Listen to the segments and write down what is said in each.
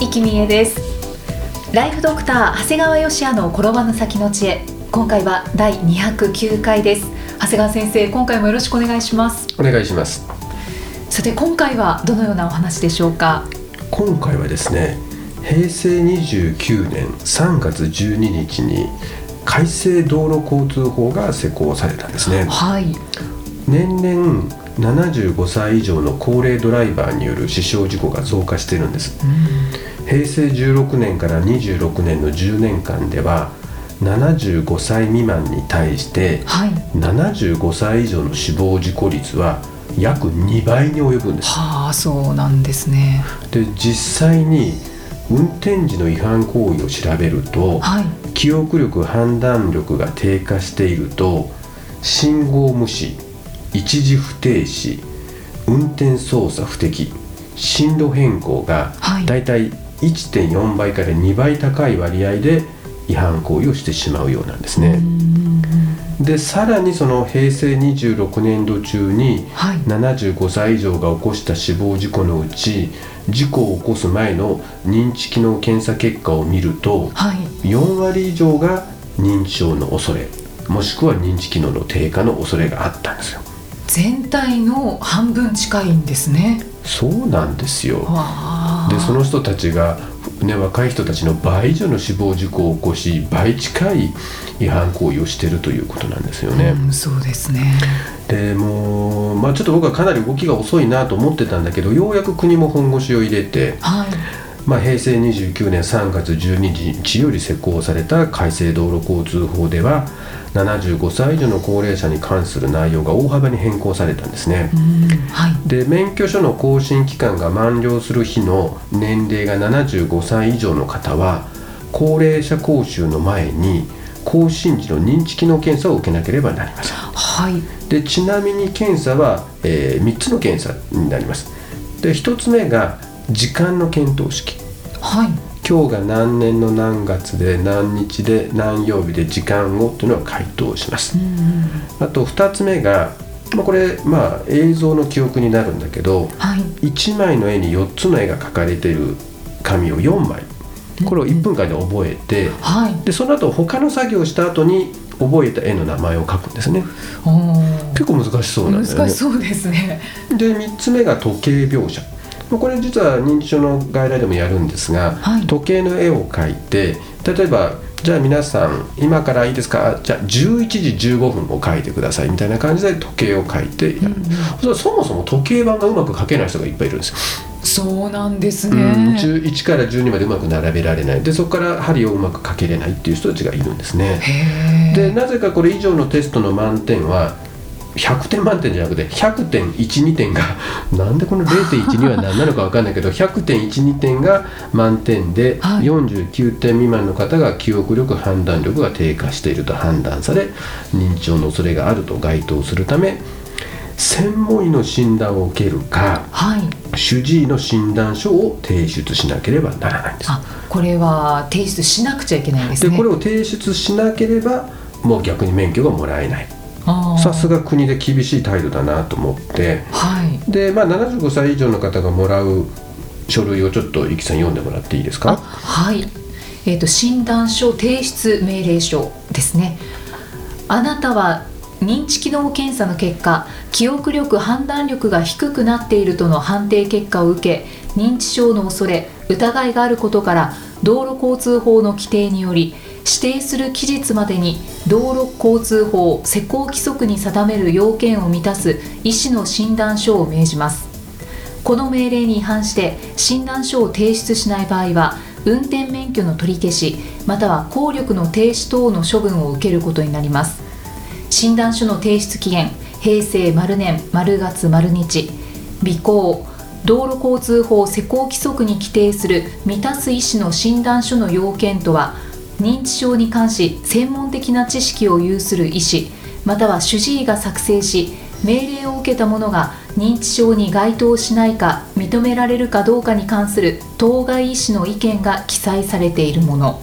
いきみえです。ライフドクター長谷川芳也の転ばぬ先の知恵、今回は第209回です。長谷川先生、今回もよろしくお願いします。お願いします。さて、今回はどのようなお話でしょうか？今回はですね、平成29年3月12日に改正道路交通法が施行されたんですね。はい。年々75歳以上の高齢ドライバーによる死傷事故が増加しているんです。平成16年から26年の10年間では75歳未満に対して、はい、75歳以上の死亡事故率は約2倍に及ぶんです。はあ、そうなんですね。で、実際に運転時の違反行為を調べると、はい、記憶力判断力が低下していると信号無視、一時不停止、運転操作不適、進路変更がだいたい 1.4 倍から2倍高い割合で違反行為をしてしまうようなんですね。で、さらにその平成26年度中に75歳以上が起こした死亡事故のうち、事故を起こす前の認知機能検査結果を見ると、4割以上が認知症の恐れ、もしくは認知機能の低下の恐れがあったんですよ。全体の半分近いんですね。そうなんですよ。で、その人たちが、ね、若い人たちの倍以上の死亡事故を起こし、倍近い違反行為をしているということなんですよね。うん、そうですね。でもう、ちょっと僕はかなり動きが遅いなと思ってたんだけど、ようやく国も本腰を入れて、はい、平成29年3月12日より施行された改正道路交通法では75歳以上の高齢者に関する内容が大幅に変更されたんですね。はい。で、免許証の更新期間が満了する日の年齢が75歳以上の方は、高齢者講習の前に更新時の認知機能検査を受けなければなりません。はい。で、ちなみに検査は、3つの検査になります。で、1つ目が時間の検討式、はい、今日が何年の何月で何日で何曜日で時間をというのは回答します。あと2つ目が、これ、映像の記憶になるんだけど、はい、1枚の絵に4つの絵が描かれている紙を4枚、これを1分間で覚えて、はい、でその後他の作業をした後に覚えた絵の名前を書くんですね。結構難しそうなんだよね。難しそうですね。で、3つ目が時計描写、これ実は認知症の外来でもやるんですが、はい、時計の絵を描いて、例えばじゃあ皆さん今からいいですか、じゃあ11時15分を描いてくださいみたいな感じで時計を描いてやる。そもそも時計盤がうまく描けない人がいっぱいいるんですよ。そうなんですね。11から12までうまく並べられない。で、そこから針をうまく描けれないっていう人たちがいるんですね。へー。で、なぜかこれ以上のテストの満点は100点満点じゃなくて 100.12 点がなんでこの 0.12 は何なのか分かんないけど 100.12 点が満点で、49点未満の方が記憶力判断力が低下していると判断され、認知症の恐れがあると該当するため、専門医の診断を受けるか、はい、主治医の診断書を提出しなければならないんです。あ、これは提出しなくちゃいけないんですね。で、これを提出しなければもう逆に免許がもらえない。さすが国で厳しい態度だなと思って、はい、で、75歳以上の方がもらう書類をちょっとゆきさん読んでもらっていいですか？はい、診断書提出命令書ですね。あなたは認知機能検査の結果、記憶力判断力が低くなっているとの判定結果を受け、認知症の恐れ疑いがあることから道路交通法の規定により指定する期日までに道路交通法施行規則に定める要件を満たす医師の診断書を命じます。この命令に違反して診断書を提出しない場合は、運転免許の取り消しまたは効力の停止等の処分を受けることになります。診断書の提出期限平成丸年丸月丸日、備考道路交通法施行規則に規定する満たす医師の診断書の要件とは、認知症に関し専門的な知識を有する医師または主治医が作成し、命令を受けた者が認知症に該当しないか認められるかどうかに関する当該医師の意見が記載されているもの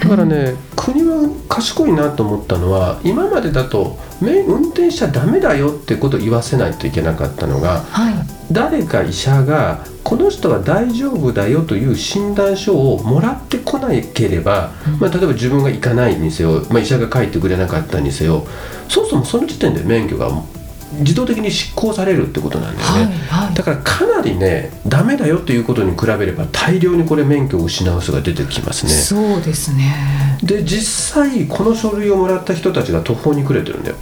だからね、国は賢いなと思ったのは、今までだと運転しちゃダメだよってことを言わせないといけなかったのが、誰か医者がこの人は大丈夫だよという診断書をもらってこなければ、例えば自分が行かないにせよ、医者が書いてくれなかったにせよ、そもそもその時点で免許が自動的に執行されるってことなんだよね、だからかなりね、ダメだよということに比べれば大量にこれ免許を失う人が出てきますね。そうですね。で、実際この書類をもらった人たちが途方に暮れてるんだよ。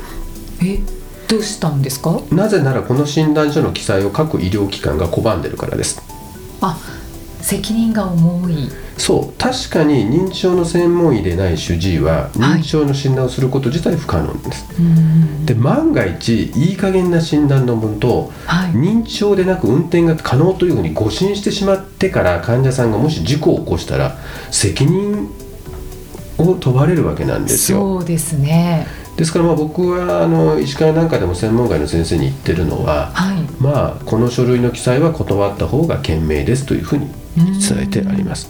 どうしたんですか？なぜならこの診断書の記載を各医療機関が拒んでるからです。責任が重い。確かに認知症の専門医でない主治医は認知症の診断をすること自体不可能です、で、万が一いい加減な診断の分と、認知症でなく運転が可能というふうに誤診してしまってから患者さんがもし事故を起こしたら責任を問われるわけなんですよ。そうですね。ですから僕は医師会なんかでも専門外の先生に言ってるのは、この書類の記載は断った方が賢明ですというふうに伝えてあります。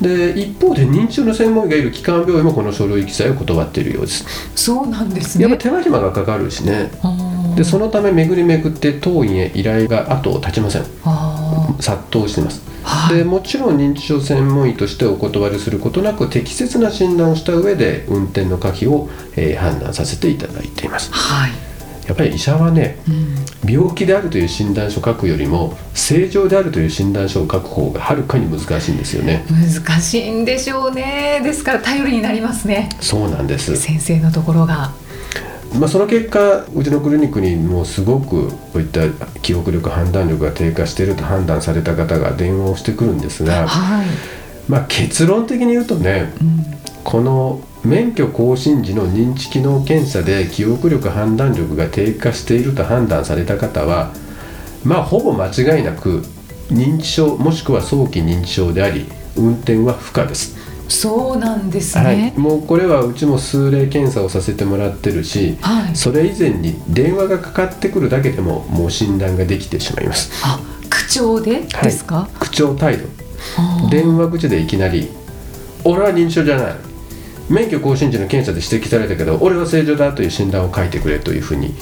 で、一方で認知症の専門医がいる基幹病院もこの書類記載を断っているようです。そうなんですね。やっぱ手間暇がかかるしね。で、そのため巡り巡って当院へ依頼が後を絶ちません。殺到しています。で、もちろん認知症専門医としてお断りすることなく適切な診断をした上で運転の可否を、判断させていただいています、やっぱり医者はね、病気であるという診断書を書くよりも正常であるという診断書を書く方がはるかに難しいんですよね。難しいんでしょうね。ですから頼りになりますね。そうなんです。先生のところが、その結果うちのクリニックにもすごくこういった記憶力判断力が低下していると判断された方が電話をしてくるんですが、結論的に言うとね、この免許更新時の認知機能検査で記憶力判断力が低下していると判断された方は、ほぼ間違いなく認知症もしくは早期認知症であり、運転は不可です。そうなんですね、もうこれはうちも数例検査をさせてもらってるし、それ以前に電話がかかってくるだけでももう診断ができてしまいます。口調でですか？口調態度、電話口でいきなり俺は認知症じゃない、免許更新時の検査で指摘されたけど俺は正常だという診断を書いてくれというふうに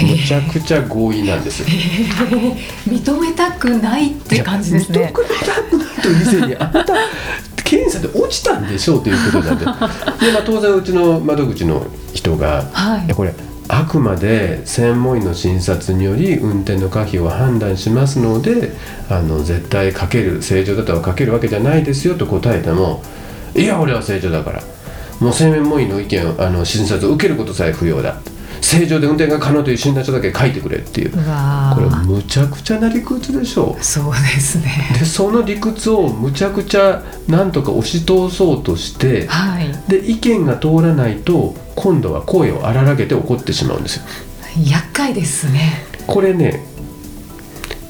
むちゃくちゃ強引なんです、認めたくないって感じですね。認めたくないと以前にあなた検査で落ちたんでしょうということなんで、当然うちの窓口の人が、これあくまで専門医の診察により運転の可否を判断しますので、絶対かける正常だとはかけるわけじゃないですよと答えても、いや俺は正常だからもう専門医の意見を診察を受けることさえ不要だ、正常で運転が可能という診断書だけ書いてくれっていう、これむちゃくちゃな理屈でしょう。そうですね。で、その理屈をむちゃくちゃなんとか押し通そうとして、で、意見が通らないと今度は声を荒らげて怒ってしまうんですよ。厄介ですね。これね、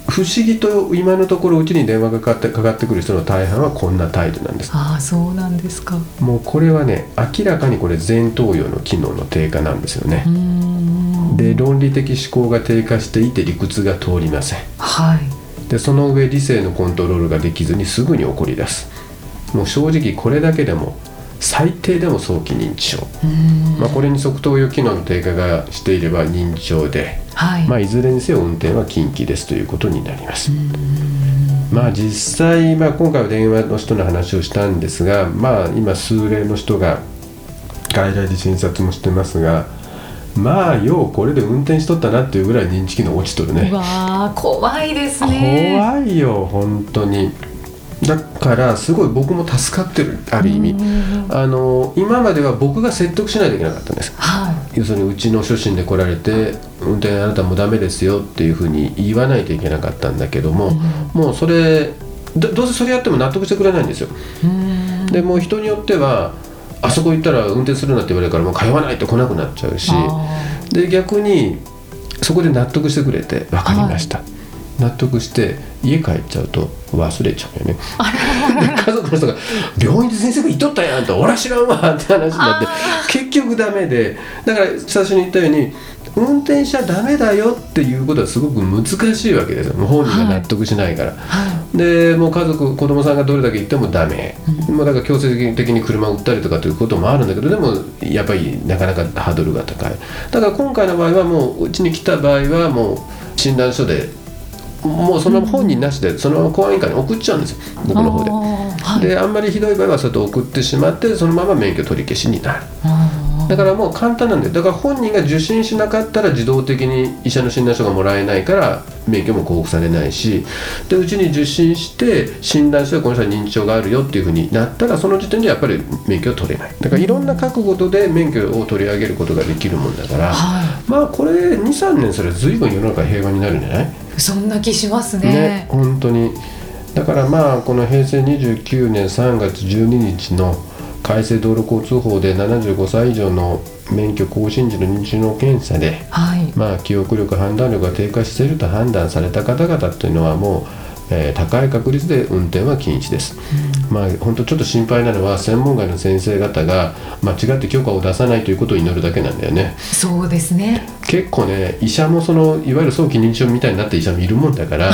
不思議と今のところうちに電話がかかってくる人の大半はこんな態度なんです。そうなんですか。もうこれはね、明らかにこれ前頭葉の機能の低下なんですよね。で、論理的思考が低下していて理屈が通りません。で、その上理性のコントロールができずにすぐに起こり出す。もう正直これだけでも最低でも早期認知症、これに側頭葉機能の低下がしていれば認知症で、いずれにせよ運転は禁忌ですということになります。実際、今回は電話の人の話をしたんですが、今数例の人が外来で診察もしてますが、ようこれで運転しとったなっていうぐらい認知機能落ちとるね。怖いですね。怖いよ本当に。だからすごい僕も助かってる、ある意味今までは僕が説得しないといけなかったんです、要するにうちの初診で来られて運転あなたもダメですよっていうふうに言わないといけなかったんだけども、もうそれどうせそれやっても納得してくれないんですよ。でもう人によってはあそこ行ったら運転するなって言われるからもう通わないと来なくなっちゃうし、で逆にそこで納得してくれて分かりました、はい、納得して家帰っちゃうと忘れちゃうよね。家族の人が病院で先生がいとったやんと、俺は知らんわって話になって結局ダメで、だから最初に言ったように運転しちゃダメだよっていうことはすごく難しいわけですよ、本人が納得しないから、はい、でもう家族子供さんがどれだけ言ってもダメ、うん、もうだから強制的に車を売ったりとかということもあるんだけど、でもやっぱりなかなかハードルが高い。だから今回の場合はもううちに来た場合はもう診断書でもうそのまま本人なしでそのまま公安委員会に送っちゃうんですよ、僕の方で、はい、であんまりひどい場合はそうやって送ってしまってそのまま免許取り消しになる。だからもう簡単なんで、だから本人が受診しなかったら自動的に医者の診断書がもらえないから免許も交付されないし、でうちに受診して診断書でこの人は認知症があるよっていう風になったらその時点でやっぱり免許を取れない。だからいろんな覚悟で免許を取り上げることができるもんだから、はい、まあこれ 2,3 年それ随分世の中平和になるんじゃない？そんな気します ね本当に。だからまあこの平成29年3月12日の改正道路交通法で75歳以上の免許更新時の認知能検査で、はい、まあ記憶力判断力が低下していると判断された方々というのはもう、高い確率で運転は禁止です、うん、まあ本当ちょっと心配なのは専門外の先生方が間違って許可を出さないということを祈るだけなんだよね。そうですね。結構ね医者もそのいわゆる早期認知症みたいになった医者もいるもんだから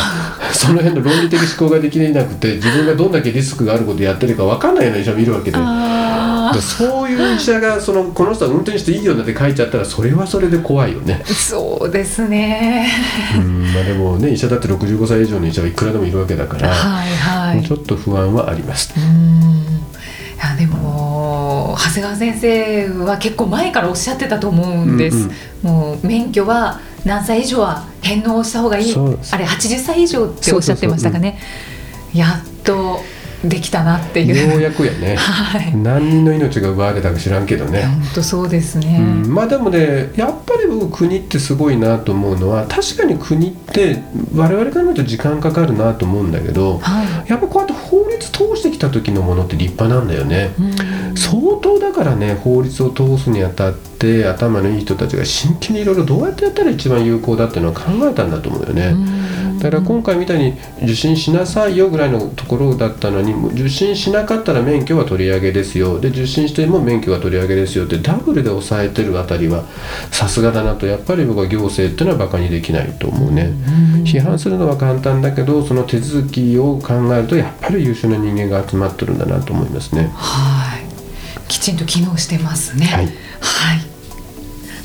その辺の論理的思考ができなくて自分がどんだけリスクがあることをやってるか分かんないような医者もいるわけで、そういう医者がこの人は運転していいよなって書いちゃったらそれはそれで怖いよね。そうですね。まあでもね医者だって65歳以上の医者はいくらでもいるわけだから、はいはい、ちょっと不安はあります。いやでも長谷川先生は結構前からおっしゃってたと思うんです、うんうん、もう免許は何歳以上は返納した方がいい、あれ80歳以上っておっしゃってましたかね。そうそうそう、うん、やっとできたなっていうようやくやね、はい、何人の命が奪われたか知らんけどね。本当そうですね、うん、まあでもねやっぱり僕国ってすごいなと思うのは、確かに国って我々から見ると時間かかるなと思うんだけど、はい、やっぱこうやって法律通してきた時のものって立派なんだよね、うん、相当だからね法律を通すにあたって頭のいい人たちが真剣にいろいろどうやってやったら一番有効だっていうのを考えたんだと思うよね、うん、だから今回みたいに受診しなさいよぐらいのところだったのに、受診しなかったら免許は取り上げですよ、で受診しても免許は取り上げですよってダブルで抑えてるあたりはさすがだなと、やっぱり僕は行政っていうのはバカにできないと思うね。批判するのは簡単だけどその手続きを考えるとやっぱり優秀な人間が集まってるんだなと思いますね。はい、きちんと機能してますね。はい、はい、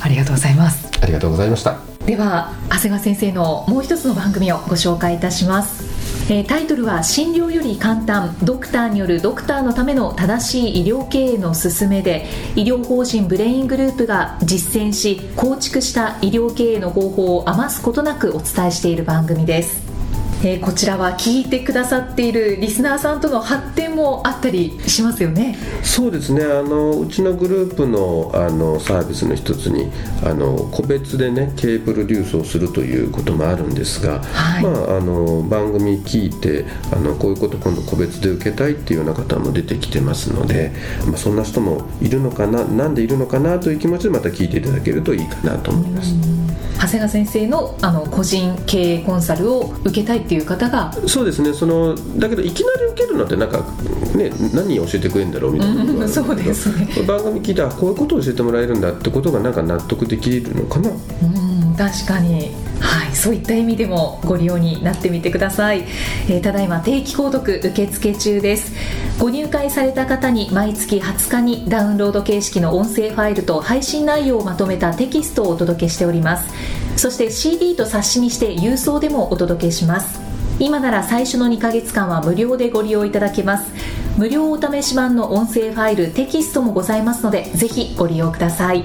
ありがとうございます。ありがとうございました。では長谷川先生のもう一つの番組をご紹介いたします、タイトルは診療より簡単ドクターによるドクターのための正しい医療経営の勧めで、医療法人ブレイングループが実践し構築した医療経営の方法を余すことなくお伝えしている番組です。こちらは聞いてくださっているリスナーさんとの発展もあったりしますよね。そうですね、うちのグループ のサービスの一つに個別でね経営プロデュースをするということもあるんですが、はい、まあ、番組聞いてこういうこと今度個別で受けたいっていうような方も出てきてますので、まあ、そんな人もいるのかな、なんでいるのかなという気持ちでまた聞いていただけるといいかなと思います。長谷川先生 の個人経営コンサルを受けたいっていう方が、そうですね、だけどいきなり受けるのってなんか、ね、何教えてくれるんだろうみたいなのがあるんだけど、うん、そうですね、番組聞いたらこういうことを教えてもらえるんだってことがなんか納得できるのかな、うん、確かに、はい、そういった意味でもご利用になってみてください。ただいま定期購読受付中です。ご入会された方に毎月20日にダウンロード形式の音声ファイルと配信内容をまとめたテキストをお届けしております。そして CD と冊子にして郵送でもお届けします。今なら最初の2ヶ月間は無料でご利用いただけます。無料お試し版の音声ファイル、テキストもございますので、ぜひご利用ください。